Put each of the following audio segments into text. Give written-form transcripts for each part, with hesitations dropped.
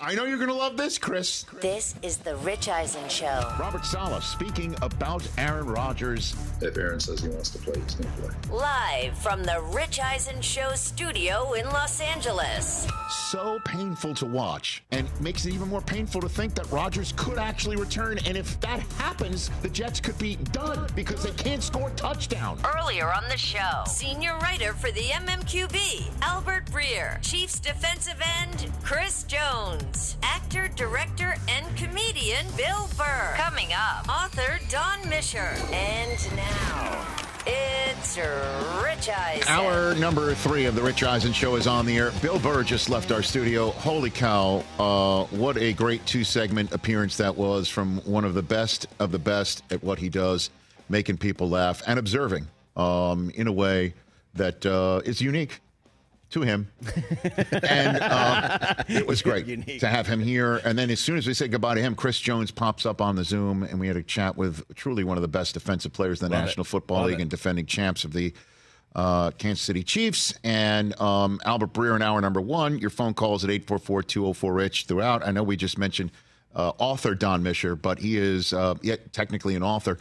I know you're going to love this, Chris. This is the Rich Eisen Show. Robert Saleh speaking about Aaron Rodgers. If Aaron says he wants to play, he's going to play. Live from the Rich Eisen Show studio in Los Angeles. So painful to watch, and makes it even more painful to think that Rodgers could actually return. And if that happens, the Jets could be done because they can't score a touchdown. Earlier on the show, senior writer for the MMQB, Albert Breer, Chiefs defensive end, Chris Jones. Actor, director, and comedian Bill Burr. Coming up, author Don Mischer. And now, it's Rich Eisen. Hour number 3 of the Rich Eisen Show is on the air. Bill Burr just left our studio. Holy cow, what a great 2-segment appearance that was from one of the best at what he does, making people laugh and observing in a way that is unique to him. And it was great to have him here. And then as soon as we said goodbye to him, Chris Jones pops up on the Zoom, and we had a chat with truly one of the best defensive players in the National Football League and defending champs of the Kansas City Chiefs. And Albert Breer in hour number 1. Your phone calls at 844-204-RICH throughout. I know we just mentioned author Don Mischer, but he is technically an author.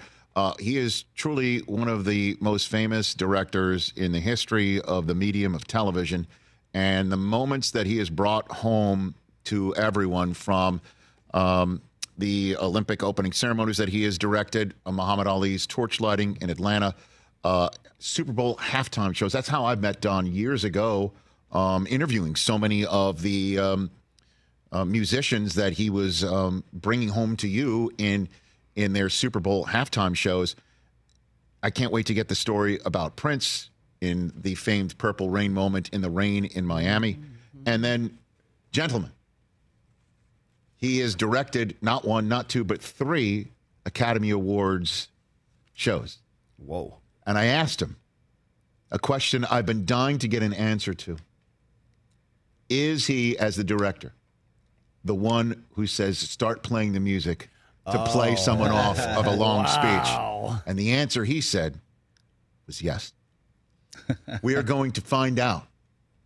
He is truly one of the most famous directors in the history of the medium of television, and the moments that he has brought home to everyone, from the Olympic opening ceremonies that he has directed, Muhammad Ali's torch lighting in Atlanta, Super Bowl halftime shows. That's how I met Don years ago, interviewing so many of the musicians that he was bringing home to you in their Super Bowl halftime shows. I can't wait to get the story about Prince in the famed Purple Rain moment in the rain in Miami. And then, gentlemen, he has directed not 1, not 2, but 3 Academy Awards shows. Whoa. And I asked him a question I've been dying to get an answer to. Is he, as the director, the one who says, start playing the music to play someone off of a long speech? And the answer, he said, was yes. We are going to find out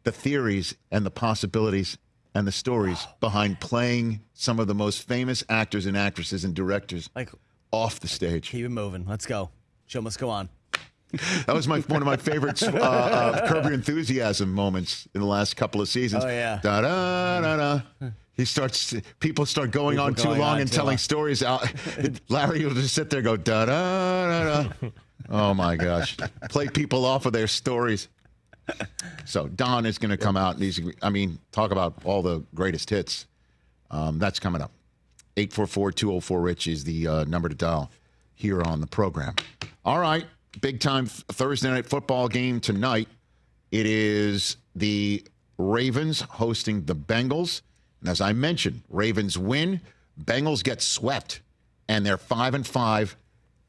the theories and the possibilities and the stories behind playing some of the most famous actors and actresses and directors off the stage. Keep it moving. Let's go. Show must go on. That was one of my favorites of Curb Your Enthusiasm moments in the last couple of seasons. Oh, yeah. Da-da-da-da. He starts, people start going on too long and telling stories out. Larry will just sit there and go, da-da-da-da. Oh, my gosh. Play people off of their stories. So Don is going to come out, and he's, I mean, talk about all the greatest hits. That's coming up. 844-204-RICH is the number to dial here on the program. All right. Big-time Thursday night football game tonight. It is the Ravens hosting the Bengals. And as I mentioned, Ravens win, Bengals get swept, and they're 5-5,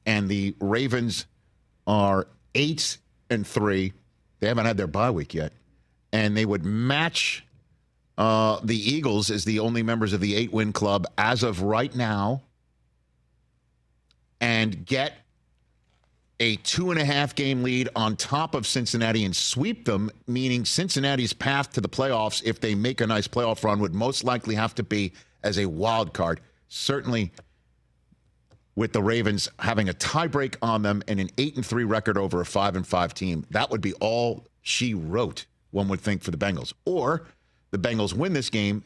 and the Ravens are 8-3. They haven't had their bye week yet. And they would match the Eagles as the only members of the 8-win club as of right now, and get a 2.5-game lead on top of Cincinnati and sweep them, meaning Cincinnati's path to the playoffs, if they make a nice playoff run, would most likely have to be as a wild card. Certainly with the Ravens having a tiebreak on them and an 8-3 record over a 5-5 team, that would be all she wrote, one would think, for the Bengals. Or the Bengals win this game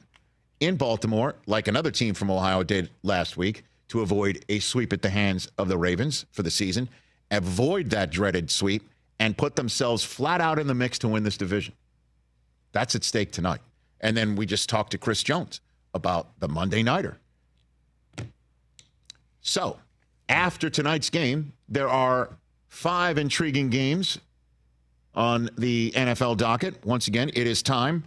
in Baltimore, like another team from Ohio did last week, to avoid a sweep at the hands of the Ravens for the season, avoid that dreaded sweep, and put themselves flat out in the mix to win this division. That's at stake tonight. And then we just talked to Chris Jones about the Monday Nighter. So, after tonight's game, there are 5 intriguing games on the NFL docket. Once again, it is time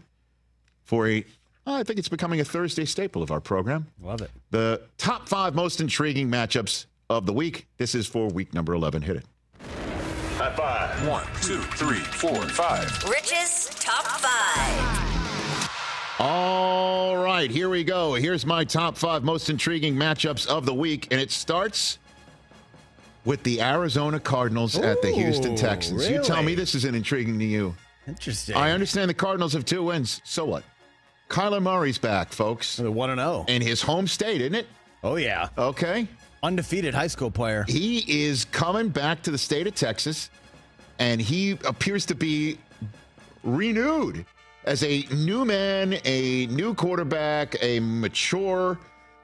for a, I think it's becoming a Thursday staple of our program. Love it. The top 5 most intriguing matchups of the week. This is for week number 11. Hit it. Top 5. 1, 2, 3, 4, 5. Rich's top 5. All right, here we go. Here's my top 5 most intriguing matchups of the week, and it starts with the Arizona Cardinals at the Houston Texans. Really? You tell me this isn't intriguing to you. Interesting. I understand the Cardinals have 2 wins. So what? Kyler Murray's back, folks. 1-0. In his home state, isn't it? Oh, yeah. Okay. Undefeated high school player. He is coming back to the state of Texas, and he appears to be renewed as a new man, a new quarterback, a mature,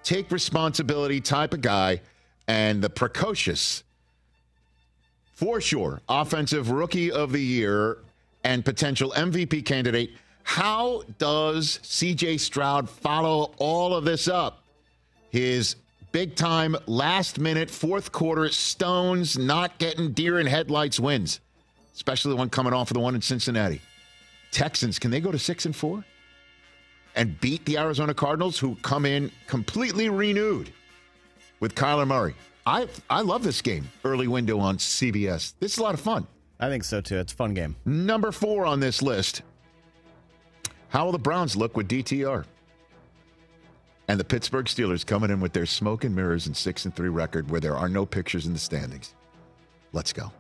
take responsibility type of guy, and the precocious, for sure, offensive rookie of the year and potential MVP candidate. How does C.J. Stroud follow all of this up? His big-time, last-minute, fourth-quarter, stones, not getting deer in headlights wins, especially the one coming off of the one in Cincinnati. Texans, can they go to 6-4 and beat the Arizona Cardinals, who come in completely renewed with Kyler Murray? I love this game, early window on CBS. This is a lot of fun. I think so, too. It's a fun game. Number 4 on this list, how will the Browns look with DTR? And the Pittsburgh Steelers coming in with their smoke and mirrors and 6-3 record where there are no pictures in the standings. Let's go.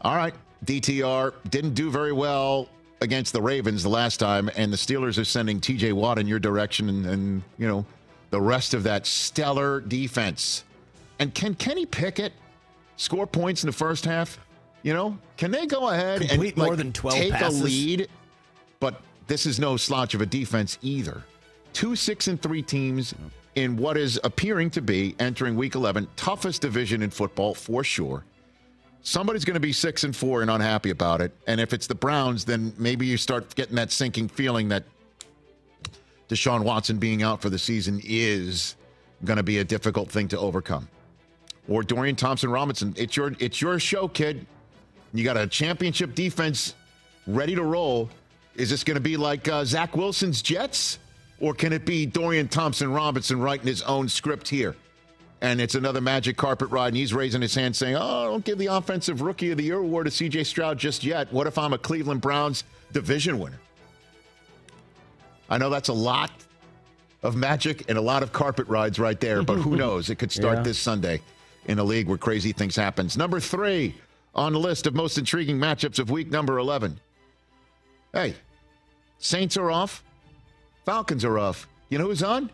All right. DTR didn't do very well against the Ravens the last time, and the Steelers are sending TJ Watt in your direction and you know, the rest of that stellar defense. And can Kenny Pickett score points in the first half? You know, can they go ahead complete and more than 12 take passes? A lead? But this is no slouch of a defense either. 2-6-3 teams in what is appearing to be, entering Week 11, toughest division in football for sure. Somebody's going to be 6-4 and unhappy about it. And if it's the Browns, then maybe you start getting that sinking feeling that Deshaun Watson being out for the season is going to be a difficult thing to overcome. Or Dorian Thompson Robinson, it's your show, kid. You got a championship defense ready to roll. Is this going to be like Zach Wilson's Jets? Or can it be Dorian Thompson Robinson writing his own script here? And it's another magic carpet ride, and he's raising his hand saying, oh, don't give the Offensive Rookie of the Year award to C.J. Stroud just yet. What if I'm a Cleveland Browns division winner? I know that's a lot of magic and a lot of carpet rides right there, but who knows? It could start this Sunday in a league where crazy things happen. Number 3 on the list of most intriguing matchups of week number 11. Hey, Saints are off. Falcons are off. You know who's on?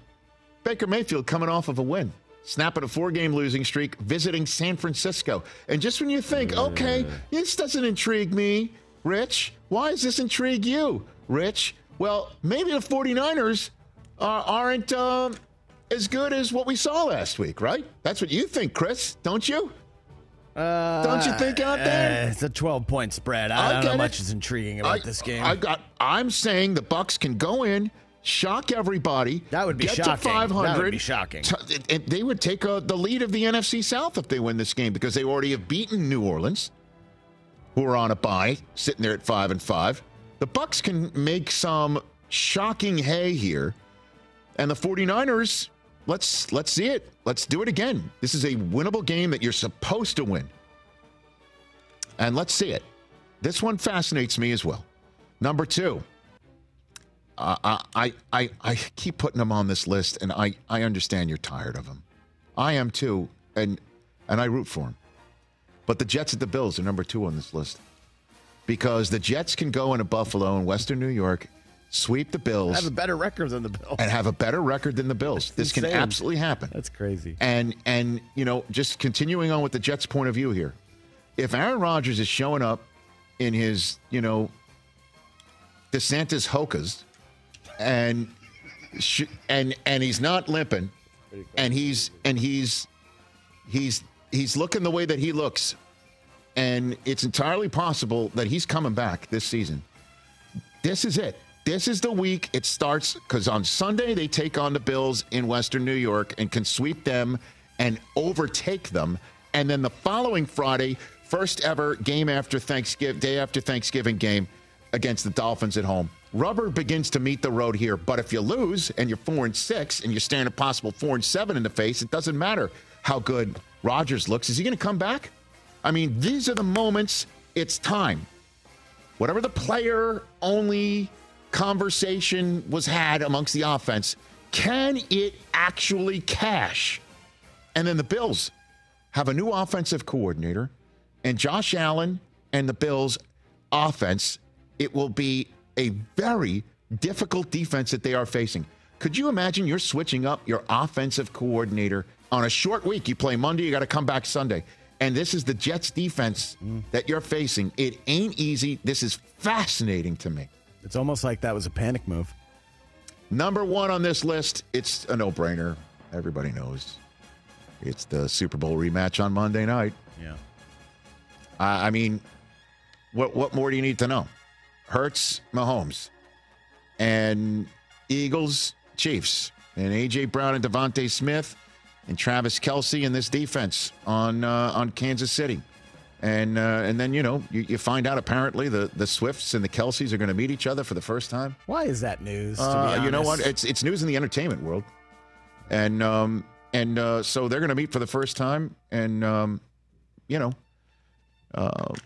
Baker Mayfield coming off of a win. Snapping a 4-game losing streak, visiting San Francisco. And just when you think, okay, this doesn't intrigue me, Rich. Why does this intrigue you, Rich? Well, maybe the 49ers aren't as good as what we saw last week, right? That's what you think, Chris, don't you? Don't you think out there? It's a 12-point spread. I don't know much is intriguing about this game. I'm saying the Bucs can go in, shock everybody. That would be shocking. Get to 500. That would be shocking. They would take the lead of the NFC South if they win this game because they already have beaten New Orleans, who are on a bye, sitting there at 5-5. The Bucs can make some shocking hay here, and the 49ers, let's see it. Let's do it again. This is a winnable game that you're supposed to win, and let's see it. This one fascinates me as well. Number 2. I keep putting them on this list, and I understand you're tired of them. I am too, and I root for them. But the Jets at the Bills are number 2 on this list because the Jets can go into Buffalo and Western New York, sweep the Bills. Have a better record than the Bills. And have a better record than the Bills. That's this insane. Can absolutely happen. That's crazy. And you know, just continuing on with the Jets' point of view here, if Aaron Rodgers is showing up in his, you know, DeSantis hokas, and he's not limping, and he's looking the way that he looks, and it's entirely possible that he's coming back this season. This is it. This is the week it starts, because on Sunday they take on the Bills in Western New York and can sweep them and overtake them, and then the following Friday, first ever game after Thanksgiving, day after Thanksgiving game against the Dolphins at home. Rubber begins to meet the road here, but if you lose and you're 4-6 and you're staring a possible 4-7 in the face, it doesn't matter how good Rodgers looks. Is he going to come back? I mean, these are the moments. It's time. Whatever the player-only conversation was had amongst the offense, can it actually cash? And then the Bills have a new offensive coordinator, and Josh Allen and the Bills' offense, it will be a very difficult defense that they are facing. Could you imagine you're switching up your offensive coordinator on a short week? You play Monday, you got to come back Sunday. And this is the Jets defense that you're facing. It ain't easy. This is fascinating to me. It's almost like that was a panic move. Number one on this list, it's a no-brainer. Everybody knows. It's the Super Bowl rematch on Monday night. Yeah. I mean, what more do you need to know? Hurts, Mahomes, and Eagles, Chiefs, and A.J. Brown and Devontae Smith and Travis Kelce and this defense on Kansas City. And then, you know, you find out apparently the Swifts and the Kelces are going to meet each other for the first time. Why is that news? To be you know what? It's news in the entertainment world. And so they're going to meet for the first time. And, you know,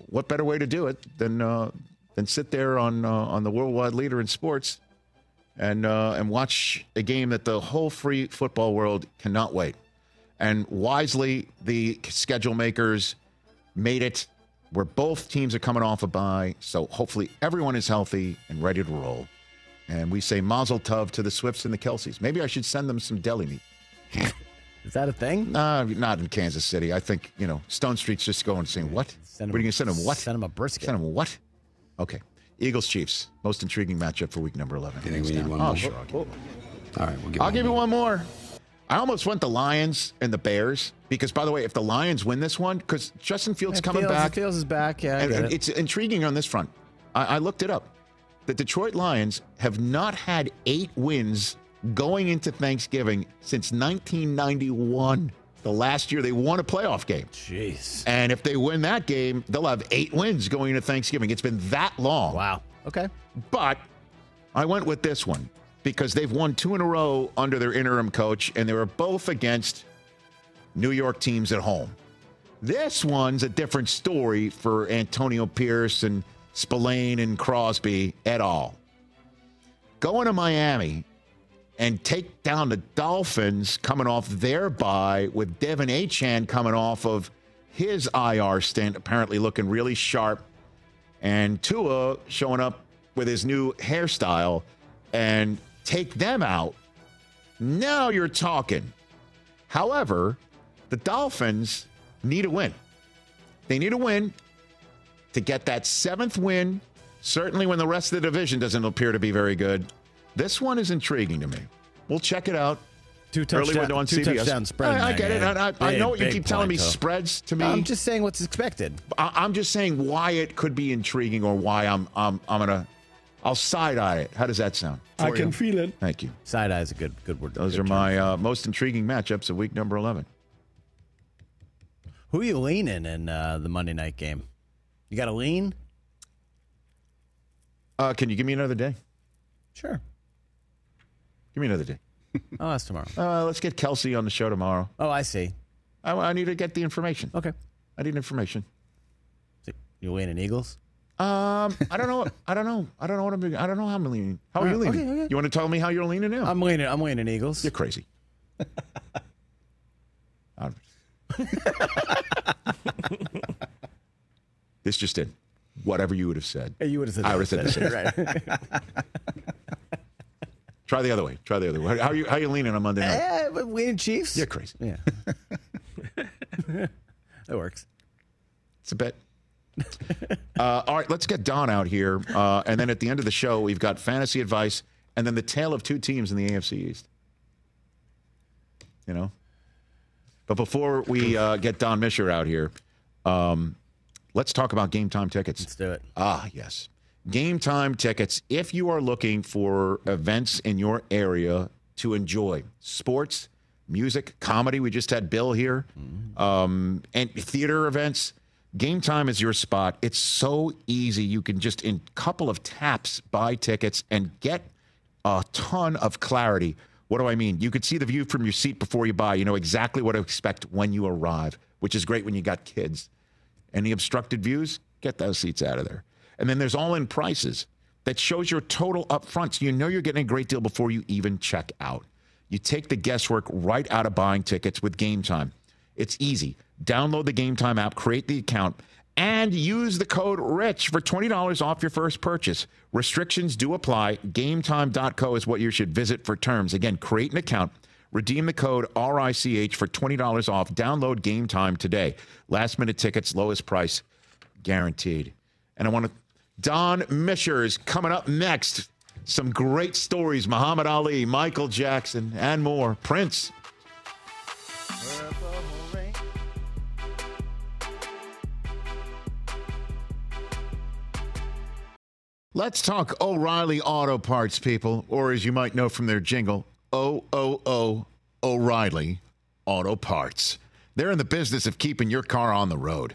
what better way to do it than sit there on the worldwide leader in sports and watch a game that the whole free football world cannot wait. And wisely, the schedule makers made it where both teams are coming off a bye, so hopefully everyone is healthy and ready to roll. And we say mazel tov to the Swifts and the Kelces. Maybe I should send them some deli meat. Is that a thing? Not in Kansas City. I think, you know, Stone Street's just going and saying, what? What are you going to send them? What? Send them a brisket. Send them what? Okay. Eagles, Chiefs. Most intriguing matchup for week number 11. You think we need one more? Sure, all right, we'll give I'll give you one more. I almost went the Lions and the Bears because, by the way, if the Lions win this one, because Justin Fields coming back. Fields is back, yeah. And it's intriguing on this front. I looked it up. The Detroit Lions have not had 8 wins going into Thanksgiving since 1991, the last year they won a playoff game. Jeez. And if they win that game, they'll have 8 wins going into Thanksgiving. It's been that long. Wow. Okay. But I went with this one, because they've won 2 in a row under their interim coach, and they were both against New York teams at home. This one's a different story for Antonio Pierce and Spillane and Crosby et al. Going to Miami and take down the Dolphins coming off their bye with Devin Achane coming off of his IR stint, apparently looking really sharp, and Tua showing up with his new hairstyle and take them out. Now you're talking. However, the Dolphins need a win. They need a win to get that 7th win, certainly when the rest of the division doesn't appear to be very good. This one is intriguing to me. We'll check it out. Two touchdown spread. I get it. I know what you keep telling me, spreads to me. I'm just saying what's expected. I'm just saying why it could be intriguing, or why I'll side-eye it. How does that sound? I can feel it. Thank you. Side-eye is a good word. Those are my most intriguing matchups of week number 11. Who are you leaning in the Monday night game? You got to lean? Can you give me another day? Sure. Give me another day. Oh, that's tomorrow. Let's get Kelce on the show tomorrow. Oh, I see. I need to get the information. Okay. I need information. So you're leaning Eagles? I don't know what I'm doing. I don't know how I'm leaning. How are you leaning? Okay. You want to tell me how you're leaning now? I'm leaning Eagles. You're crazy. This just did. Whatever you would have said. I would have said the same. Right. Try the other way. How are you leaning on Monday night? Leaning Chiefs. You're crazy. Yeah. That works. It's a bet. All right, let's get Don out here, and then at the end of the show, we've got fantasy advice, and then the tale of two teams in the AFC East. You know, but before we get Don Mischer out here, let's talk about Game Time tickets. Let's do it. Ah, yes, Game Time tickets. If you are looking for events in your area to enjoy, sports, music, comedy. We just had Bill here, and theater events. Game Time is your spot. It's so easy. You can just, in a couple of taps, buy tickets and get a ton of clarity. What do I mean? You could see the view from your seat before you buy. You know exactly what to expect when you arrive, which is great when you got kids. Any obstructed views? Get those seats out of there. And then there's all-in prices that shows your total up front, so you know you're getting a great deal before you even check out. You take the guesswork right out of buying tickets with Game Time. It's easy. Download the Game Time app, create the account, and use the code RICH for $20 off your first purchase. Restrictions do apply. GameTime.co is what you should visit for terms. Again, create an account. Redeem the code RICH for $20 off. Download Game Time today. Last-minute tickets, lowest price, guaranteed. And I want to... Don Mischer is coming up next. Some great stories. Muhammad Ali, Michael Jackson, and more. Prince. Let's talk O'Reilly Auto Parts, people, or as you might know from their jingle, O-O-O O'Reilly Auto Parts. They're in the business of keeping your car on the road.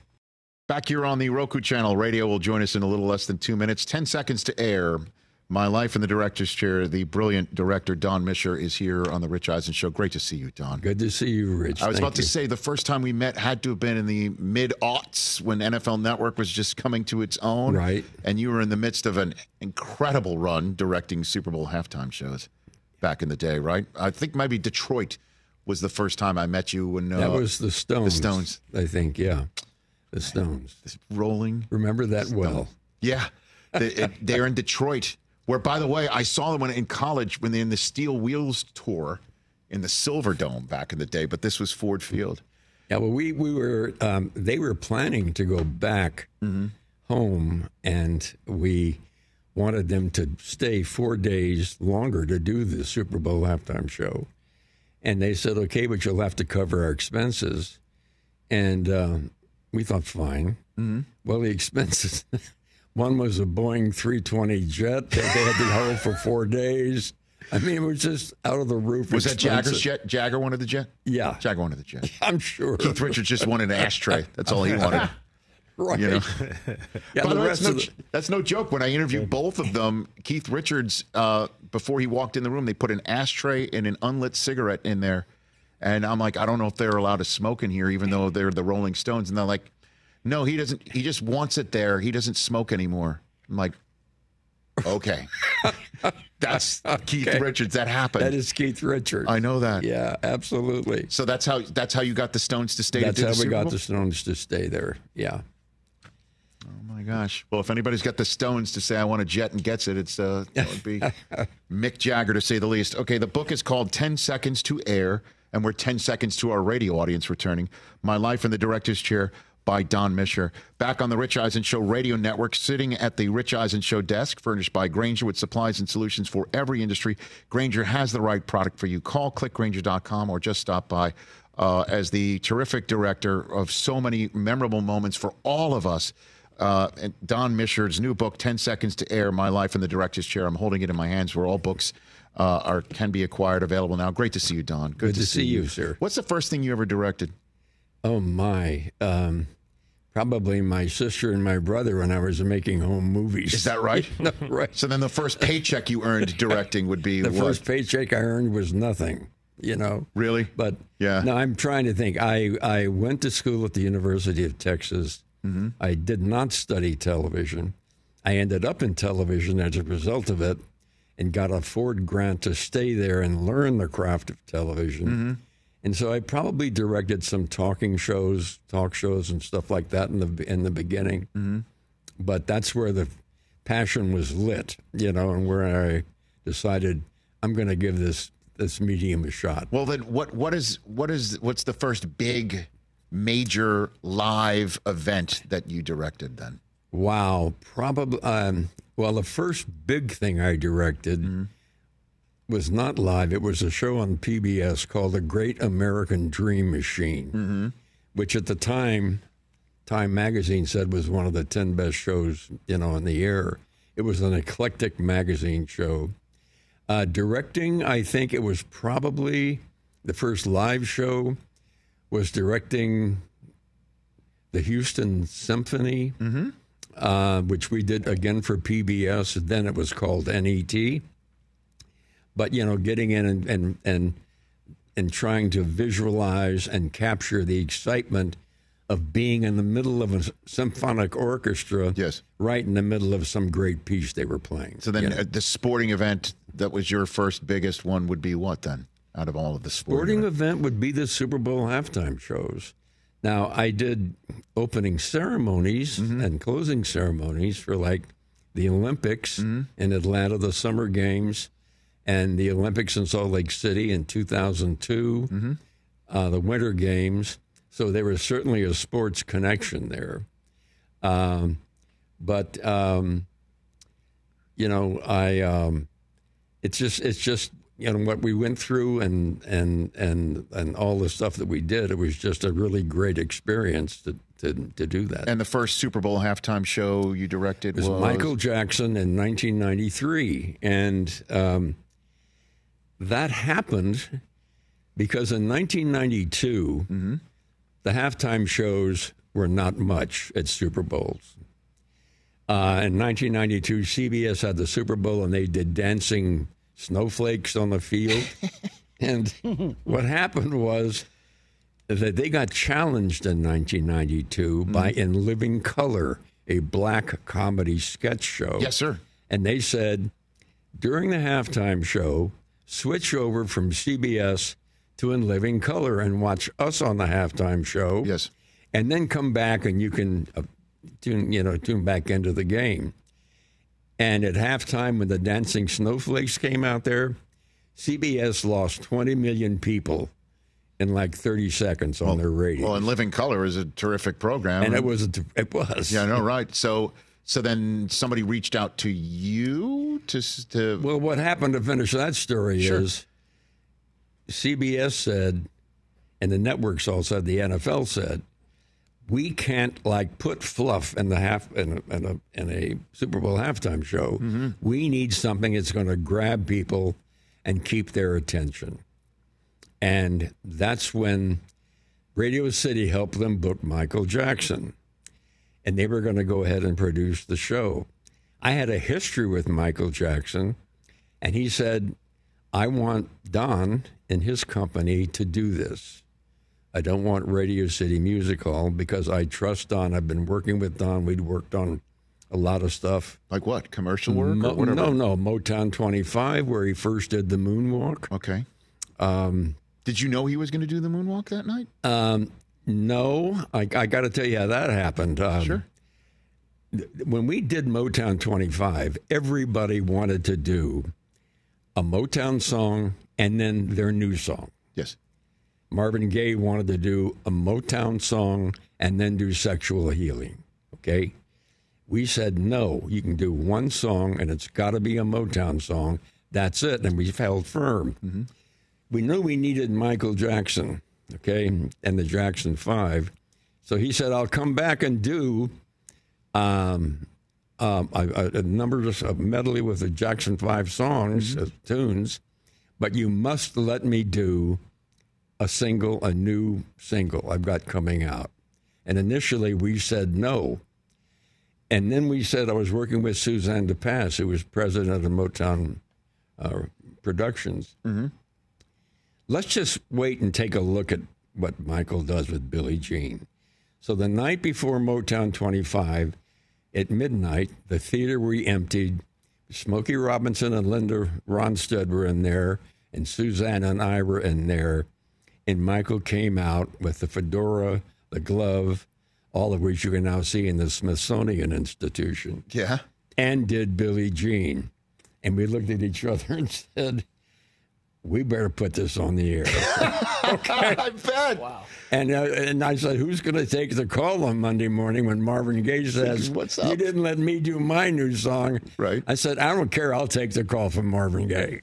Back here on the Roku channel, radio will join us in a little less than 2 minutes. 10 seconds to air. My life in the director's chair. The brilliant director, Don Mischer, is here on the Rich Eisen Show. Great to see you, Don. Good to see you, Rich. I was about to say, the first time we met had to have been in the mid-aughts when NFL Network was just coming to its own. Right. And you were in the midst of an incredible run directing Super Bowl halftime shows back in the day, right? I think maybe Detroit was the first time I met you. When that was the Stones. The Stones. I think, yeah. The Stones. Rolling. Remember that Stones. Well. Yeah. They're in Detroit, where, by the way, I saw them in college when they're in the Steel Wheels tour in the Silver Dome back in the day, but this was Ford Field. Yeah, well, we were, they were planning to go back home, and we wanted them to stay 4 days longer to do the Super Bowl halftime show. And they said, okay, but you'll have to cover our expenses. And, we thought, fine. Well, the expenses. One was a Boeing 320 jet that they had to hold for 4 days. I mean, it was just out of the roof. Was expensive. That Jagger's jet? Jagger wanted the jet? Yeah. Jagger wanted the jet. I'm sure. Keith Richards just wanted an ashtray. That's all he wanted. Right. You know? Yeah, but that's no joke. When I interviewed both of them, Keith Richards, before he walked in the room, they put an ashtray and an unlit cigarette in there. And I'm like, I don't know if they're allowed to smoke in here, even though they're the Rolling Stones. And they're like, no, he doesn't. He just wants it there. He doesn't smoke anymore. I'm like, okay. That's Keith Richards. That happened. That is Keith Richards. I know that. Yeah, absolutely. So that's how you got the Stones to stay. That's how we got the Stones to stay there. Yeah. Oh, my gosh. Well, if anybody's got the Stones to say, I want a jet and gets it, that would be Mick Jagger, to say the least. Okay, the book is called 10 Seconds to Air. And we're 10 seconds to our radio audience returning. My Life in the Director's Chair by Don Mischer. Back on the Rich Eisen Show Radio Network, sitting at the Rich Eisen Show desk, furnished by Grainger with supplies and solutions for every industry. Grainger has the right product for you. Call clickgrainger.com or just stop by. As the terrific director of so many memorable moments for all of us, And Don Mischer's new book, 10 Seconds to Air, My Life in the Director's Chair. I'm holding it in my hands where all books can be acquired, available now. Great to see you, Don. Good to see you, sir. What's the first thing you ever directed? Oh, my. Probably my sister and my brother when I was making home movies. Is that right? No, right. So then the first paycheck you earned directing would be what? The first paycheck I earned was nothing, you know. Really? But yeah. No, I'm trying to think. I went to school at the University of Texas. Mm-hmm. I did not study television. I ended up in television as a result of it and got a Ford grant to stay there and learn the craft of television. Mm-hmm. And so I probably directed some talk shows and stuff like that in the beginning. Mm-hmm. But that's where the passion was lit, you know, and where I decided I'm going to give this medium a shot. Well, then what's the first big major live event that you directed then? Wow, probably the first big thing I directed mm-hmm. was not live. It was a show on PBS called The Great American Dream Machine, mm-hmm. which at the time, Time magazine said was one of the 10 best shows, you know, in the air. It was an eclectic magazine show. Directing, I think it was probably the first live show was directing the Houston Symphony, mm-hmm. Which we did again for PBS. Then it was called NET. But, you know, getting in and trying to visualize and capture the excitement of being in the middle of a symphonic orchestra, yes, right in the middle of some great piece they were playing. So then the sporting event that was your first biggest one would be what then, out of all of the sporting event would be the Super Bowl halftime shows. Now, I did opening ceremonies mm-hmm. and closing ceremonies for, like, the Olympics mm-hmm. in Atlanta, the Summer Games, and the Olympics in Salt Lake City in 2002, mm-hmm. The Winter Games. So there was certainly a sports connection there. It's just you know, what we went through and all the stuff that we did, it was just a really great experience to do that. And the first Super Bowl halftime show you directed was Michael Jackson in 1993, and that happened because in 1992, mm-hmm. the halftime shows were not much at Super Bowls. In 1992, CBS had the Super Bowl, and they did dancing snowflakes on the field. And what happened was that they got challenged in 1992 mm-hmm. by In Living Color, a black comedy sketch show. Yes, sir. And they said, during the halftime show, switch over from CBS to In Living Color and watch us on the halftime show. Yes. And then come back and you can tune back into the game. And at halftime, when the dancing snowflakes came out there, CBS lost 20 million people in like 30 seconds on their radio. Well, and Living Color is a terrific program. And it was. Yeah, I know, right. So then somebody reached out to you to... Well, what happened to finish that story is CBS said, and the networks all said, the NFL said, we can't put fluff in the in a Super Bowl halftime show. Mm-hmm. We need something that's going to grab people and keep their attention. And that's when Radio City helped them book Michael Jackson. And they were going to go ahead and produce the show. I had a history with Michael Jackson, and he said, I want Don and his company to do this. I don't want Radio City Music Hall because I trust Don. I've been working with Don. We'd worked on a lot of stuff. Like what? Commercial work? No. Motown 25, where he first did the moonwalk. Okay. Did you know he was going to do the moonwalk that night? No. I got to tell you how that happened. Sure. When we did Motown 25, everybody wanted to do a Motown song and then their new song. Yes. Marvin Gaye wanted to do a Motown song and then do Sexual Healing, okay? We said, no, you can do one song, and it's got to be a Motown song. That's it, and we held firm. Mm-hmm. We knew we needed Michael Jackson, okay, and the Jackson 5. So he said, I'll come back and do a number just a medley with the Jackson 5 songs, tunes, but you must let me do a new single I've got coming out. And initially we said no. And then we said, I was working with Suzanne DePass, who was president of Motown Productions. Mm-hmm. Let's just wait and take a look at what Michael does with Billie Jean. So the night before Motown 25, at midnight, the theater we emptied, Smokey Robinson and Linda Ronstadt were in there, and Suzanne and I were in there, and Michael came out with the fedora, the glove, all of which you can now see in the Smithsonian Institution. Yeah. And did Billie Jean. And we looked at each other and said, we better put this on the air. Okay. I bet. Wow. And I said, who's going to take the call on Monday morning when Marvin Gaye says, what's up? You didn't let me do my new song. Right. I said, I don't care. I'll take the call from Marvin Gaye.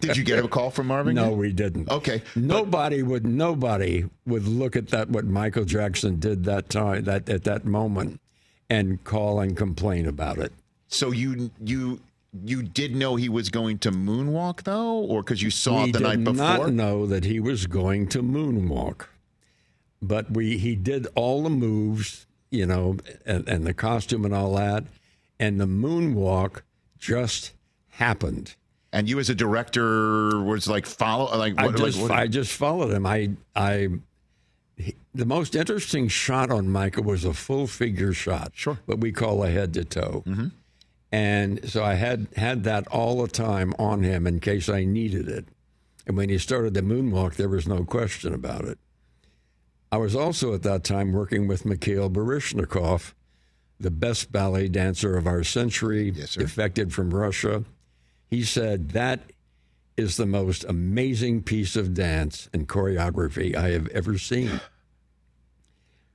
Did you get a call from Marvin Gaye? No, we didn't. Okay. Nobody would look at that, what Michael Jackson did that time, that at that moment, and call and complain about it. So you did know he was going to moonwalk, though? Or because you saw it the night before? We did not know that he was going to moonwalk. But he did all the moves, you know, and the costume and all that. And the moonwalk just happened. And you as a director was like, I just followed him. The most interesting shot on Michael was a full figure shot. Sure. What we call a head to toe. Mm-hmm. And so I had that all the time on him in case I needed it. And when he started the moonwalk, there was no question about it. I was also at that time working with Mikhail Baryshnikov, the best ballet dancer of our century, defected from Russia. He said, that is the most amazing piece of dance and choreography I have ever seen.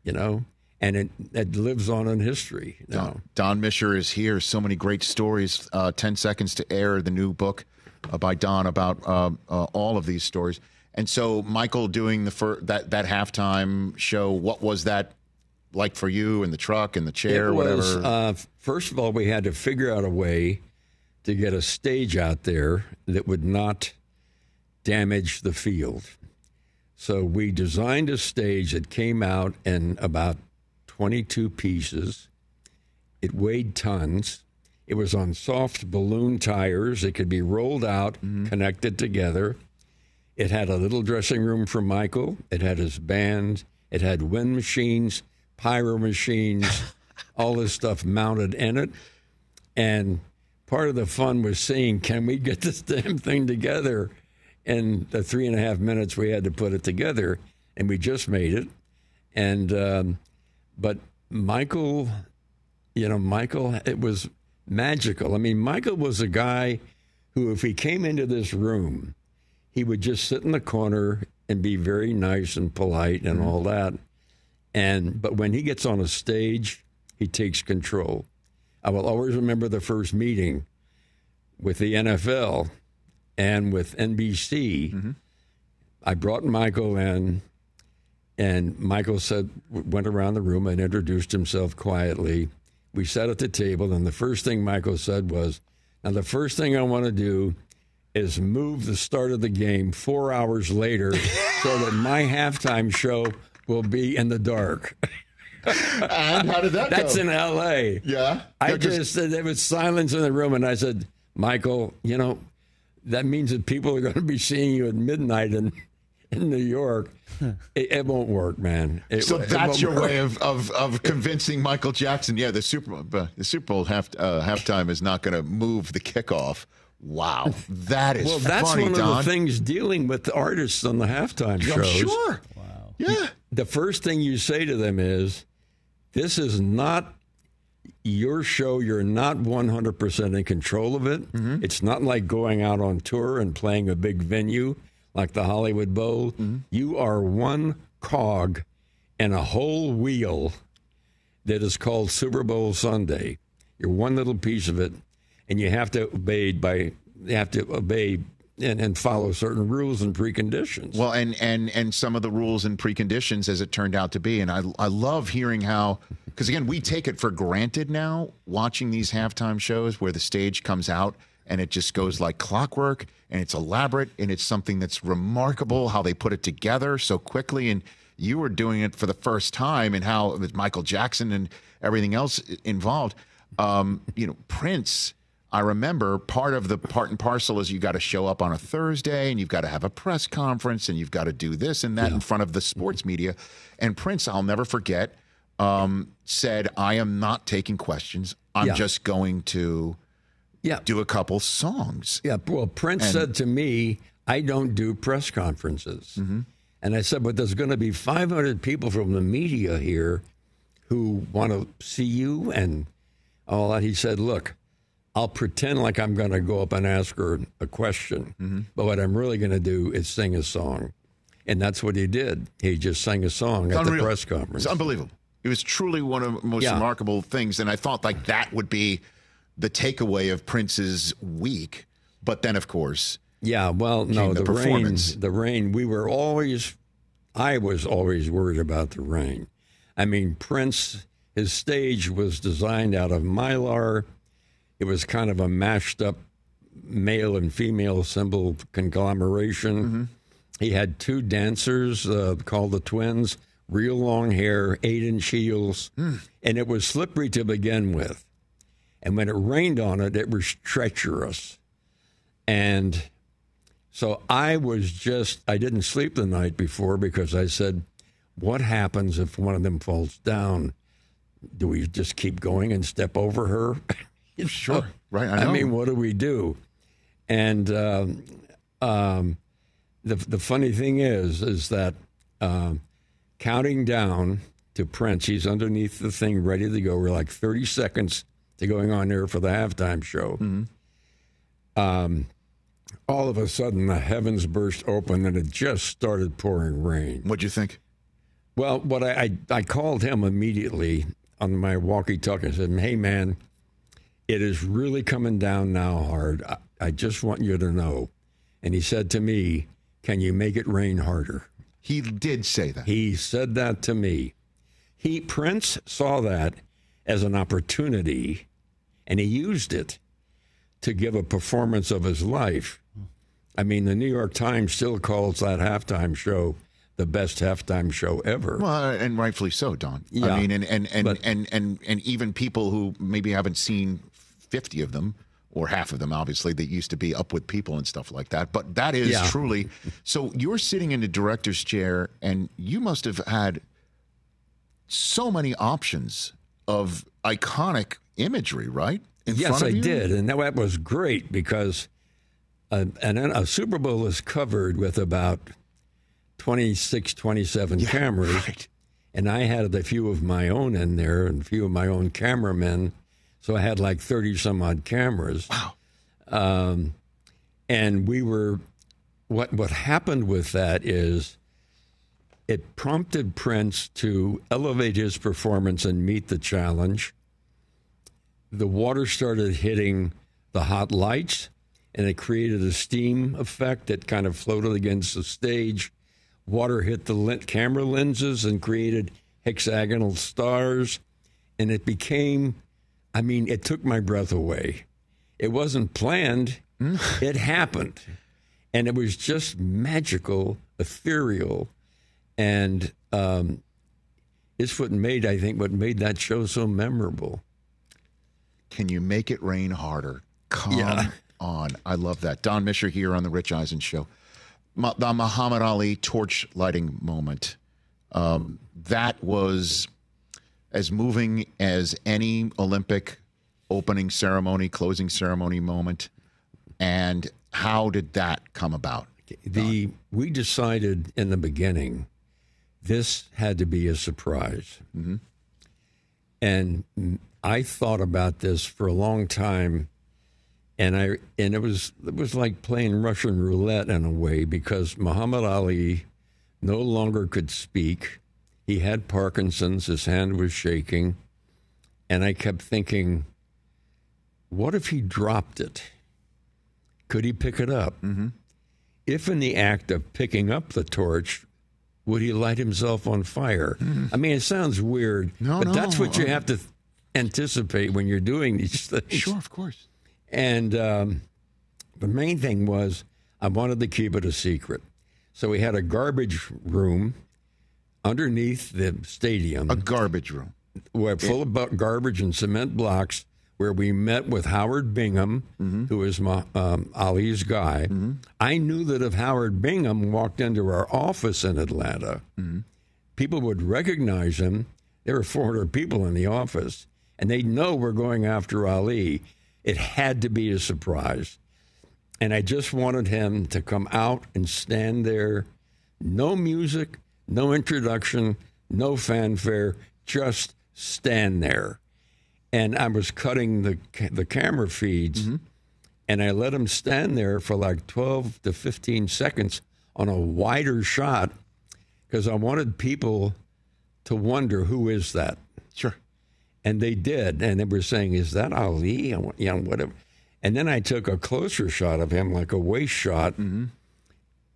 You know? And it lives on in history. Don Mischer is here. So many great stories. 10 Seconds to Air, the new book by Don about all of these stories. And so Michael doing that halftime show, what was that like for you in the truck, in the chair, whatever? First of all, we had to figure out a way to get a stage out there that would not damage the field. So we designed a stage that came out in about 22 pieces. It weighed tons. It was on soft balloon tires. It could be rolled out, connected together. It had a little dressing room for Michael. It had his band. It had wind machines, pyro machines, all this stuff mounted in it. And part of the fun was seeing, can we get this damn thing together in the 3.5 minutes we had to put it together? And we just made it. And but Michael, it was magical. I mean, Michael was a guy who, if he came into this room, he would just sit in the corner and be very nice and polite and all that. But when he gets on a stage, he takes control. I will always remember the first meeting with the NFL and with NBC. Mm-hmm. I brought Michael in. And Michael went around the room and introduced himself quietly. We sat at the table, and the first thing Michael said was, now the first thing I want to do is move the start of the game 4 hours later so that my halftime show will be in the dark. And how did that go? That's in L.A. Yeah? There was silence in the room, and I said, Michael, you know, that means that people are going to be seeing you at midnight in New York. It won't work, man. Way of convincing Michael Jackson. Yeah, the Super Bowl halftime is not going to move the kickoff. Wow, that is funny, Don. Well, that's funny, one of the things dealing with the artists on the halftime shows. Sure. Wow. Yeah. The first thing you say to them is, this is not your show. You're not 100% in control of it. Mm-hmm. It's not like going out on tour and playing a big venue like the Hollywood Bowl. Mm-hmm. You are one cog in a whole wheel that is called Super Bowl Sunday. You're one little piece of it, and you have to obey and follow certain rules and preconditions. Well, and some of the rules and preconditions, as it turned out to be. And I love hearing how Because, again, we take it for granted now watching these halftime shows where the stage comes out and it just goes like clockwork and it's elaborate and it's something that's remarkable how they put it together so quickly. And you were doing it for the first time and how with Michael Jackson and everything else involved. You know, Prince, I remember part of the part and parcel is you got to show up on a Thursday and you've got to have a press conference and you've got to do this and that in front of the sports media. And Prince, I'll never forget, said, I am not taking questions. I'm just going to do a couple songs. Yeah. Well, Prince said to me, I don't do press conferences. Mm-hmm. And I said, but there's going to be 500 people from the media here who want to see you and all that. He said, look, I'll pretend like I'm going to go up and ask her a question. Mm-hmm. But what I'm really going to do is sing a song. And that's what he did. He just sang a song at the press conference. It's unbelievable. It was truly one of the most remarkable things. And I thought like that would be the takeaway of Prince's week. But then, of course. Yeah, well, no, the rain. The rain. We were always, I was always worried about the rain. I mean, Prince, his stage was designed out of Mylar. It was kind of a mashed up male and female symbol conglomeration. Mm-hmm. He had two dancers called the Twins, real long hair, 8-inch heels, and it was slippery to begin with. And when it rained on it, it was treacherous. And so I was just, I didn't sleep the night before because I said, what happens if one of them falls down? Do we just keep going and step over her? Sure. Right. I know. I mean, what do we do? And the funny thing is that counting down to Prince, he's underneath the thing ready to go. We're like 30 seconds to going on here for the halftime show. Mm-hmm. All of a sudden, the heavens burst open, and it just started pouring rain. What'd you think? Well, what I called him immediately on my walkie-talkie. I said, hey, man, it is really coming down now hard. I just want you to know. And he said to me, can you make it rain harder? He did say that. He said that to me. Prince saw that as an opportunity, and he used it to give a performance of his life. I mean, the New York Times still calls that halftime show the best halftime show ever. Well, and rightfully so, Don. Yeah, I mean, and even people who maybe haven't seen 50 of them, or half of them, obviously, that used to be up with people and stuff like that. But that is truly. So you're sitting in the director's chair, and you must have had so many options of iconic imagery, right? Yes, I did. And that was great because a Super Bowl is covered with about 26, 27 cameras. Right. And I had a few of my own in there and a few of my own cameramen. So I had like 30-some-odd cameras. Wow. And we were what happened with that is it prompted Prince to elevate his performance and meet the challenge. The water started hitting the hot lights, and it created a steam effect that kind of floated against the stage. Water hit the camera lenses and created hexagonal stars, and it became, I mean, it took my breath away. It wasn't planned. It happened, and it was just magical, ethereal, and it's what made that show so memorable. Can you make it rain harder? Come on. I love that. Don Mischer here on The Rich Eisen Show. The Muhammad Ali torch lighting moment. That was as moving as any Olympic opening ceremony, closing ceremony moment. And how did that come about? We decided in the beginning, this had to be a surprise. Mm-hmm. And I thought about this for a long time, and it was like playing Russian roulette in a way because Muhammad Ali no longer could speak. He had Parkinson's, his hand was shaking, and I kept thinking, what if he dropped it? Could he pick it up? Mm-hmm. If in the act of picking up the torch, would he light himself on fire? Mm. I mean, it sounds weird, but that's what you have to anticipate when you're doing these things. Sure, of course. And the main thing was I wanted to keep it a secret. So we had a garbage room underneath the stadium. A garbage room. Full of garbage and cement blocks, where we met with Howard Bingham, who was Ali's guy. Mm-hmm. I knew that if Howard Bingham walked into our office in Atlanta, people would recognize him. There were 400 people in the office, and they'd know we're going after Ali. It had to be a surprise. And I just wanted him to come out and stand there. No music, no introduction, no fanfare, just stand there. And I was cutting the camera feeds, and I let him stand there for like 12 to 15 seconds on a wider shot, because I wanted people to wonder, who is that? Sure. And they did. And they were saying, is that Ali? Yeah, whatever. And then I took a closer shot of him, like a waist shot, and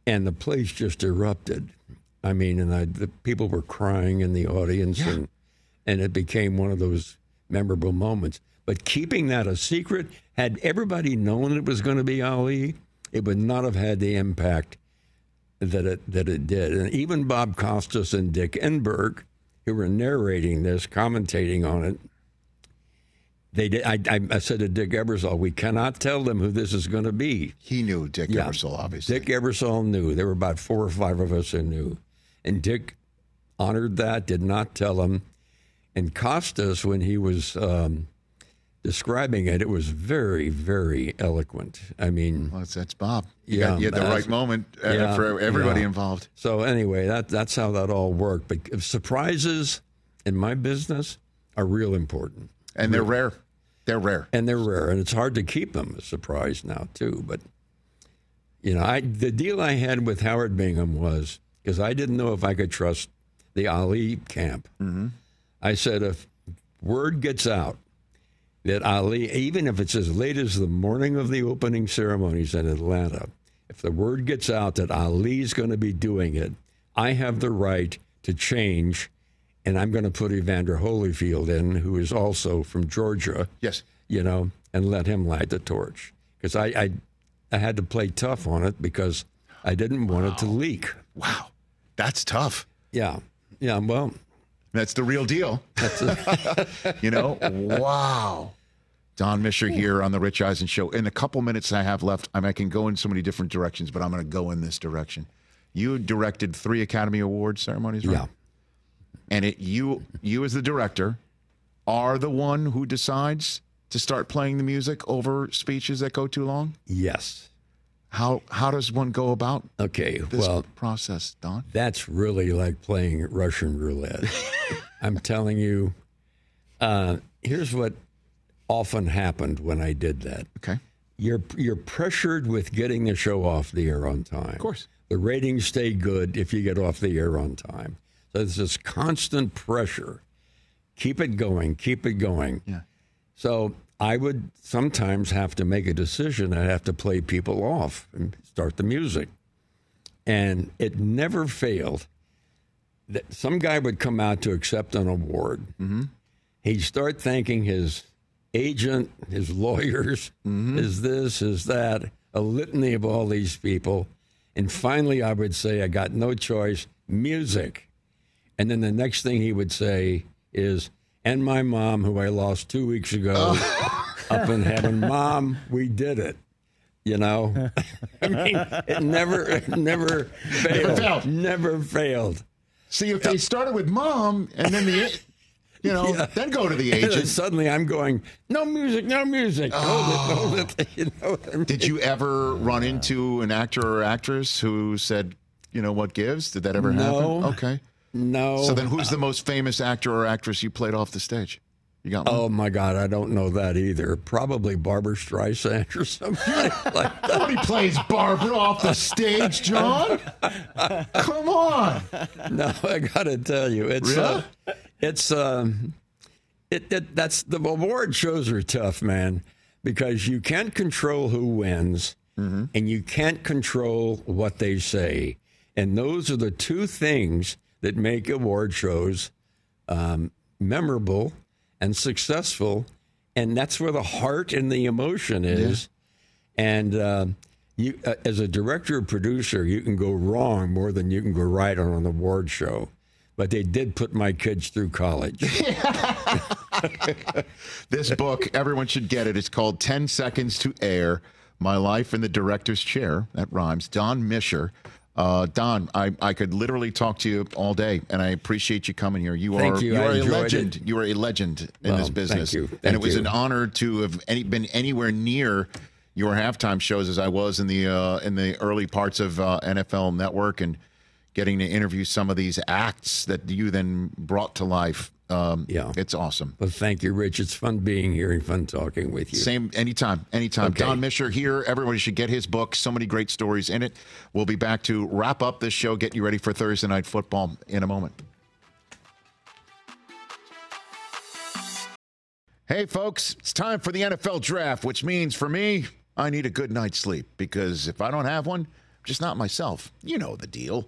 the place just erupted. I mean, and the people were crying in the audience, and it became one of those memorable moments. But keeping that a secret, had everybody known it was going to be Ali, it would not have had the impact that it did. And even Bob Costas and Dick Enberg, who were narrating this, commentating on it, they did. I said to Dick Ebersol, we cannot tell them who this is going to be. He knew Dick Ebersol, obviously. Dick Ebersol knew. There were about 4 or 5 of us who knew. And Dick honored that, did not tell him. And Costas, when he was describing it, it was very, very eloquent. I mean... Well, that's Bob. You had the right moment for everybody involved. So anyway, that's how that all worked. But surprises in my business are real important. And they're rare. And it's hard to keep them a surprise now, too. But, you know, the deal I had with Howard Bingham was, because I didn't know if I could trust the Ali camp, I said, if word gets out that Ali, even if it's as late as the morning of the opening ceremonies in Atlanta, if the word gets out that Ali's going to be doing it, I have the right to change, and I'm going to put Evander Holyfield in, who is also from Georgia, you know, and let him light the torch. Because I had to play tough on it, because I didn't want it to leak. Wow. That's tough. Yeah. Yeah, well... That's the real deal. You know? Wow. Don Mischer here on the Rich Eisen Show. In the couple minutes I have left, I can go in so many different directions, but I'm going to go in this direction. You directed 3 Academy Award ceremonies, right? Yeah. And you as the director are the one who decides to start playing the music over speeches that go too long? Yes. How does one go about this process, Don? That's really like playing Russian roulette. I'm telling you, here's what often happened when I did that. Okay. You're pressured with getting the show off the air on time. Of course. The ratings stay good if you get off the air on time. So there's this constant pressure. Keep it going, keep it going. Yeah. So... I would sometimes have to make a decision. I'd have to play people off and start the music. And it never failed that some guy would come out to accept an award. Mm-hmm. He'd start thanking his agent, his lawyers, his this, his that, a litany of all these people. And finally, I would say, I got no choice, music. And then the next thing he would say is, and my mom, who I lost 2 weeks ago, up in heaven. Mom, we did it. You know? I mean, it never failed. Never failed. See, if they started with mom, and then then go to the agent. Suddenly I'm going, no music, no music. Hold it. You know what I mean? Did you ever run into an actor or actress who said, you know, what gives? Did that ever happen? Okay. No. So then who's the most famous actor or actress you played off the stage? You got one? Oh, my God. I don't know that either. Probably Barbra Streisand or something like that. Nobody plays Barbra off the stage, John. Come on. No, I got to tell you. It's really? That's the award shows are tough, man, because you can't control who wins and you can't control what they say. And those are the two things that make award shows memorable and successful. And that's where the heart and the emotion is. Yeah. And you, as a director or producer, you can go wrong more than you can go right on an award show. But they did put my kids through college. This book, everyone should get it. It's called 10 Seconds to Air, My Life in the Director's Chair. That rhymes. Don Mischer. Don, I could literally talk to you all day, and I appreciate you coming here. You are a legend. It. You are a legend in this business. Thank you. It was an honor to have been anywhere near your halftime shows as I was in the early parts of NFL Network, and getting to interview some of these acts that you then brought to life. Yeah. It's awesome. Well, thank you, Rich. It's fun being here and fun talking with you. Same, anytime. Okay. Don Mischer here. Everybody should get his book. So many great stories in it. We'll be back to wrap up this show, get you ready for Thursday Night Football in a moment. Hey, folks, it's time for the NFL Draft, which means for me, I need a good night's sleep, because if I don't have one, I'm just not myself. You know the deal.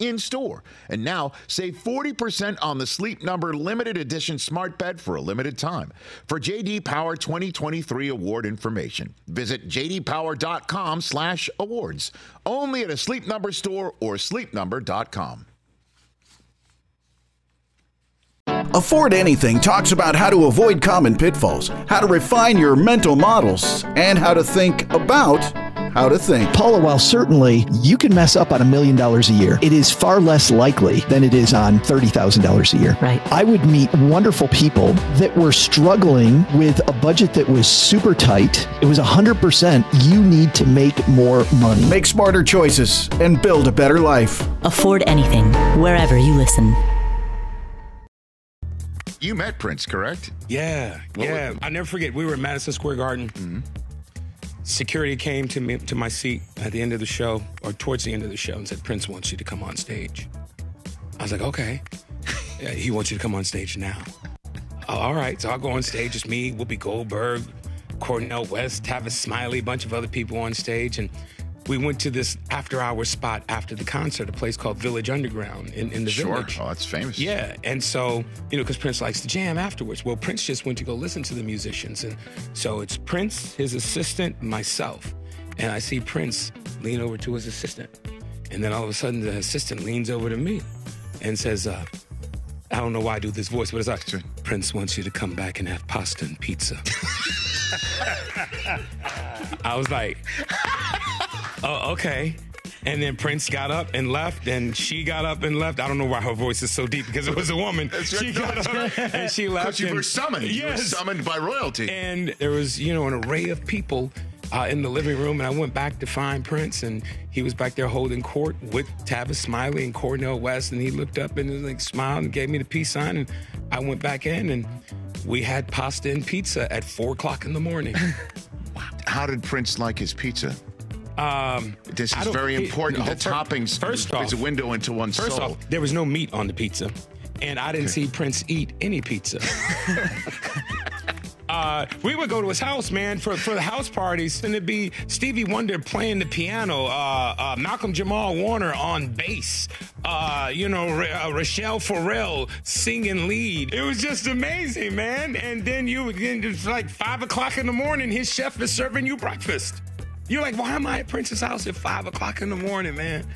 in-store. And now, save 40% on the Sleep Number limited edition smart bed for a limited time. For J.D. Power 2023 award information, visit jdpower.com/awards. Only at a Sleep Number store or sleepnumber.com. Afford Anything talks about how to avoid common pitfalls, how to refine your mental models, and how to think about how to think. Paula, while certainly you can mess up on $1 million a year, it is far less likely than it is on $30,000 a year. Right. I would meet wonderful people that were struggling with a budget that was super tight. It was 100%. You need to make more money. Make smarter choices and build a better life. Afford Anything, wherever you listen. You met Prince, correct? Yeah. I'll never forget. We were at Madison Square Garden. Mm-hmm. Security came to me, to my seat at the end of the show, or towards the end of the show, and said, "Prince wants you to come on stage." I was like, "Okay." He wants you to come on stage now. All right, so I'll go on stage. It's me, Whoopi Goldberg, Cornel West, Tavis Smiley, a bunch of other people on stage, and we went to this after-hour spot after the concert, a place called Village Underground in the Village. Sure, oh, that's famous. Yeah, and so, you know, because Prince likes to jam afterwards. Well, Prince just went to go listen to the musicians, and so it's Prince, his assistant, myself, and I see Prince lean over to his assistant, and then all of a sudden the assistant leans over to me and says, I don't know why I do this voice, but it's like, "Prince wants you to come back and have pasta and pizza." I was like... Oh, okay. And then Prince got up and left, and she got up and left. I don't know why her voice is so deep because it was a woman. She got up and she left. Because you were summoned. Yes. You were summoned by royalty. And there was, you know, an array of people in the living room, and I went back to find Prince, and he was back there holding court with Tavis Smiley and Cornel West, and he looked up and like, smiled and gave me the peace sign, and I went back in, and we had pasta and pizza at 4 o'clock in the morning. Wow. How did Prince like his pizza? This is very important. The toppings is a window into one's soul. First off, there was no meat on the pizza, and I didn't see Prince eat any pizza. We would go to his house, man, for the house parties, and it'd be Stevie Wonder playing the piano, Malcolm Jamal Warner on bass, Rochelle Farrell singing lead. It was just amazing, man. And then you would get to like 5 o'clock in the morning, his chef is serving you breakfast. You're like, why am I at Prince's house at 5 o'clock in the morning, man?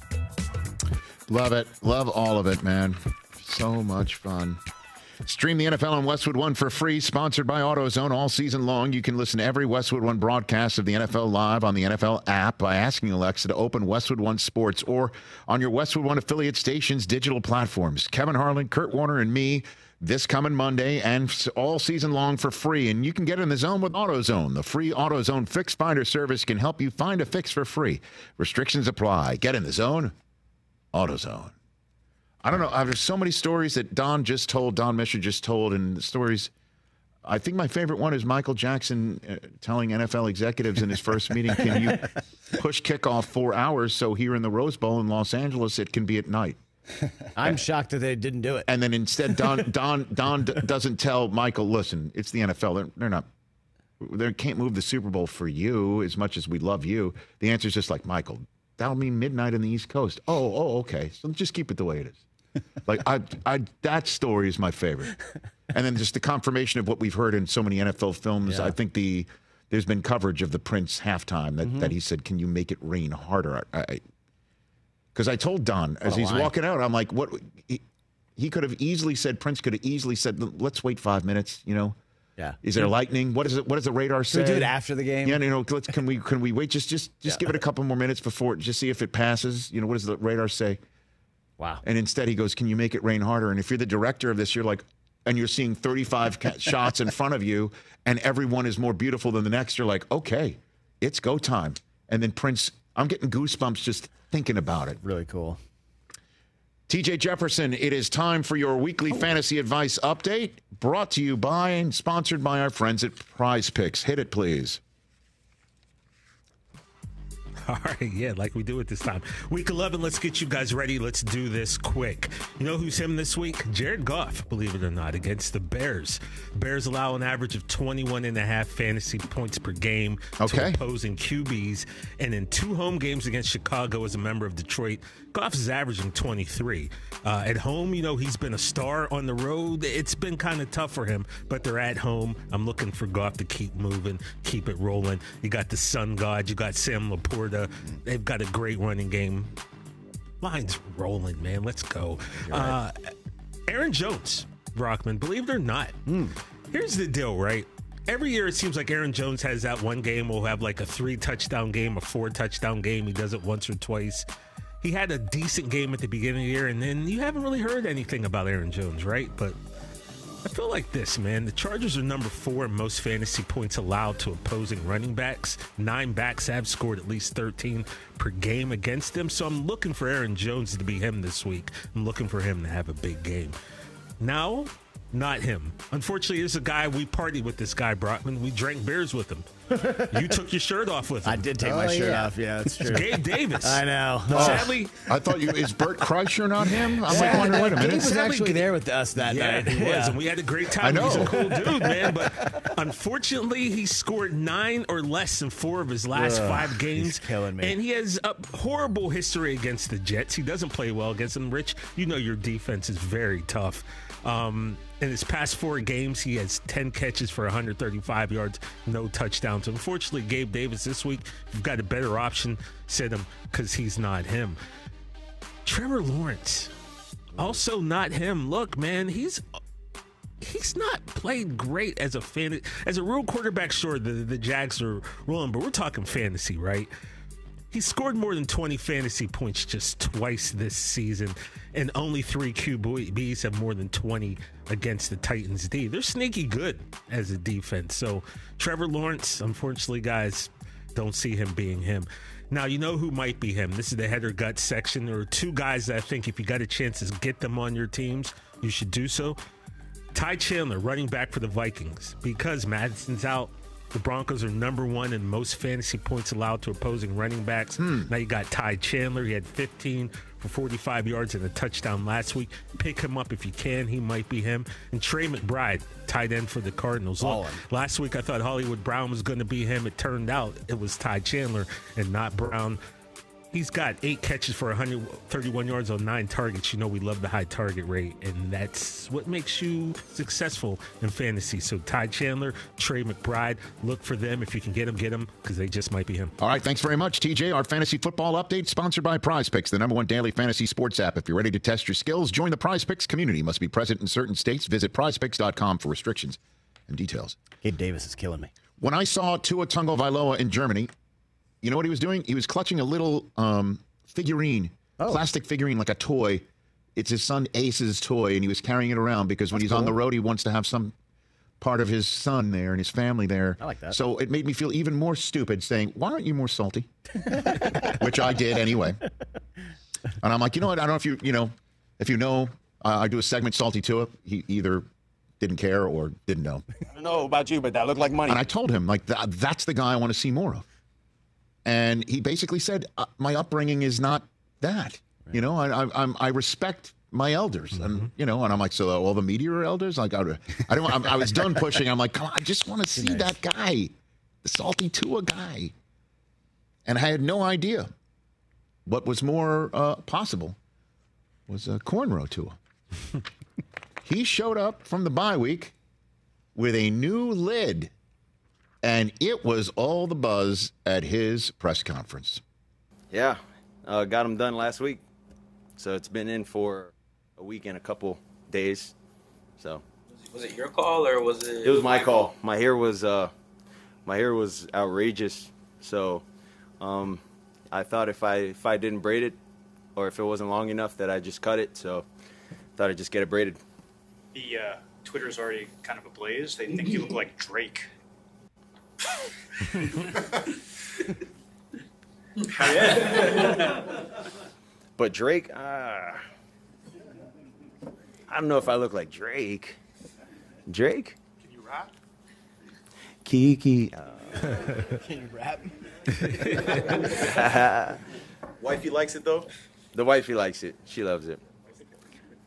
Love it. Love all of it, man. So much fun. Stream the NFL on Westwood One for free, sponsored by AutoZone all season long. You can listen to every Westwood One broadcast of the NFL live on the NFL app by asking Alexa to open Westwood One Sports or on your Westwood One affiliate station's digital platforms. Kevin Harlan, Kurt Warner, and me, this coming Monday and all season long for free. And you can get in the zone with AutoZone. The free AutoZone Fix Finder service can help you find a fix for free. Restrictions apply. Get in the zone. AutoZone. I don't know. There's so many stories that Don Mischer just told, and the stories. I think my favorite one is Michael Jackson telling NFL executives in his first meeting, can you push kickoff 4 hours so here in the Rose Bowl in Los Angeles it can be at night? I'm shocked that they didn't do it. And then instead Don doesn't tell Michael, listen, it's the NFL. They can't move the Super Bowl for you as much as we love you. The answer is just like, Michael, that'll mean midnight in the East Coast. Oh, okay. So just keep it the way it is. Like that story is my favorite. And then just the confirmation of what we've heard in so many NFL films. Yeah. I think there's been coverage of the Prince halftime that he said, can you make it rain harder? Because I told Don as he's walking out, I'm like, what? He could have easily said, Prince could have easily said, let's wait 5 minutes, you know? Yeah. Is there lightning? What does the radar say? Can we do it after the game? Yeah, you know, can we wait? Just give it a couple more minutes before, just see if it passes. You know, what does the radar say? Wow. And instead he goes, can you make it rain harder? And if you're the director of this, you're like, and you're seeing 35 shots in front of you, and everyone is more beautiful than the next, you're like, okay, it's go time. And then Prince, I'm getting goosebumps just thinking about it. Really cool. TJ Jefferson, it is time for your weekly fantasy advice update, brought to you by and sponsored by our friends at Prize Picks. Hit it, please. All right, yeah, like we do it this time. Week 11, let's get you guys ready. Let's do this quick. You know who's him this week? Jared Goff, believe it or not, against the Bears. Bears allow an average of 21.5 fantasy points per game to opposing QBs. And in two home games against Chicago as a member of Detroit, Goff is averaging 23. At home, you know, he's been a star. On the road, it's been kind of tough for him, but they're at home. I'm looking for Goff to keep moving, keep it rolling. You got the sun god. You got Sam Laporta. They've got a great running game. Line's rolling, man. Let's go. Aaron Jones, Rockman, believe it or not. Here's the deal, right? Every year it seems like Aaron Jones has that one game. We'll have like a 3-touchdown game, a 4-touchdown game. He does it once or twice. He had a decent game at the beginning of the year, and then you haven't really heard anything about Aaron Jones, right? But I feel like this, man. The Chargers are number 4 in most fantasy points allowed to opposing running backs. 9 backs have scored at least 13 per game against them. So I'm looking for Aaron Jones to be him this week. I'm looking for him to have a big game. Now, not him. Unfortunately, this is a guy, we partied with this guy, Brockman. We drank beers with him. You took your shirt off with him. I did take my shirt off. Yeah, that's true. Gabe Davis. I know. Sadly, I thought is Bert Kreischer not him? I'm like wondering. Wait a minute. He was actually there with us that night. He was, and we had a great time. I know. He's a cool dude, man. But unfortunately, he scored 9 or less in 4 of his last 5 games. He's killing me. And he has a horrible history against the Jets. He doesn't play well against them. Rich, you know your defense is very tough. In his past 4 games, he has 10 catches for 135 yards, no touchdowns. Unfortunately, Gabe Davis this week, you've got a better option, send him because he's not him. Trevor Lawrence, also not him. Look, man, he's not played great as a fan. As a real quarterback, sure, the Jags are rolling, but we're talking fantasy, right? He scored more than 20 fantasy points just twice this season, and only 3 QBs have more than 20 against the Titans D. They're sneaky good as a defense. So Trevor Lawrence, unfortunately, guys, don't see him being him. Now, you know who might be him. This is the head or gut section. There are 2 guys that I think if you got a chance to get them on your teams, you should do so. Ty Chandler, running back for the Vikings, because Madison's out. The Broncos are number 1 in most fantasy points allowed to opposing running backs. Now you got Ty Chandler. He had 15 for 45 yards and a touchdown last week. Pick him up if you can. He might be him. And Trey McBride, tight end for the Cardinals. Look, last week I thought Hollywood Brown was going to be him. It turned out it was Ty Chandler and not Brown. He's got 8 catches for 131 yards on 9 targets. You know we love the high target rate, and that's what makes you successful in fantasy. So Ty Chandler, Trey McBride, look for them. If you can get them, because they just might be him. All right, thanks very much, TJ. Our fantasy football update sponsored by PrizePicks, the #1 daily fantasy sports app. If you're ready to test your skills, join the PrizePicks community. Must be present in certain states. Visit prizepicks.com for restrictions and details. Gabe Davis is killing me. When I saw Tua Tagovailoa in Germany, you know what he was doing? He was clutching a little plastic figurine, like a toy, It's his son Ace's toy, and he was carrying it around because when he's on the road, he wants to have some part of his son there and his family there. I like that. So it made me feel even more stupid saying, why aren't you more salty? Which I did anyway. And I'm like, you know what? I don't know if I do a segment, Salty Tua. He either didn't care or didn't know. I don't know about you, but that looked like money. And I told him, like, that's the guy I want to see more of. And he basically said, my upbringing is not that. Right. You know, I respect my elders. Mm-hmm. And, you know, and I'm like, so all the media are elders? Like, I was done pushing. I'm like, come on, I just want to see that guy, the Salty Tua guy. And I had no idea what was more possible was a cornrow Tua. He showed up from the bye week with a new lid, and it was all the buzz at his press conference. Yeah, got him done last week. So it's been in for a week and a couple days. So was it your call or was it? It was my call. My hair was outrageous. So I thought if I didn't braid it, or if it wasn't long enough, that I just cut it. So I thought I'd just get it braided. The Twitter's already kind of ablaze. They think you look like Drake. But Drake, I don't know if I look like Drake. Drake? Can you rap? Kiki. Can you rap? Wifey likes it, though? The wifey likes it. She loves it.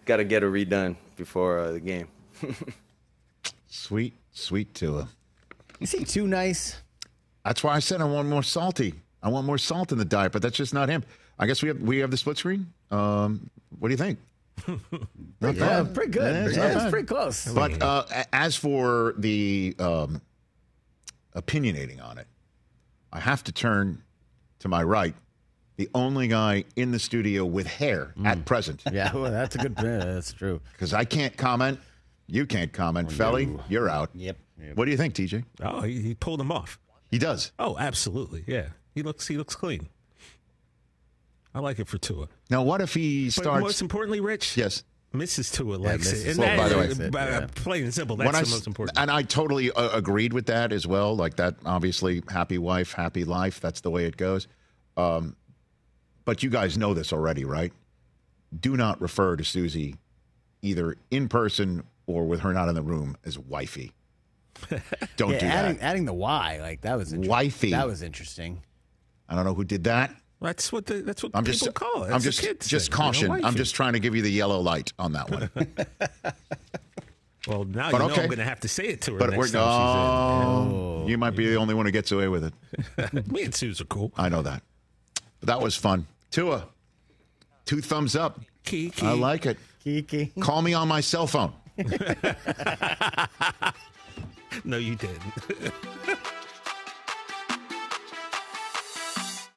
Got to get her redone before the game. sweet Tua. Is he too nice? That's why I said I want more salty. I want more salt in the diet, but that's just not him. I guess we have the split screen. What do you think? Not bad. Yeah, pretty good. It's pretty close. But as for the opinionating on it, I have to turn to my right. The only guy in the studio with hair at present. Yeah, well, that's a good point. That's true. Because I can't comment. You can't comment. Oh, Felly, no. You're out. Yep. What do you think, TJ? Oh, he pulled him off. He does. Oh, absolutely. Yeah. He looks clean. I like it for Tua. Now, what if he starts... But most importantly, Rich? Yes. Mrs. Tua likes it. And by the way, plain and simple, that's the most important. And I totally agreed with that as well. Like that, obviously, happy wife, happy life. That's the way it goes. But you guys know this already, right? Do not refer to Susie either in person or with her not in the room as wifey. Don't do that. Adding the Y, like that was wifey. That was interesting. I don't know who did that. That's what people call it. That's just caution. I'm just trying to give you the yellow light on that one. Well, now I'm going to have to say it to her. But next time she's in. Oh, you might be the only one who gets away with it. Me and Susie are cool. I know that. But that was fun. Tua, 2 thumbs up. Kiki. I like it. Kiki. Call me on my cell phone. No, you didn't.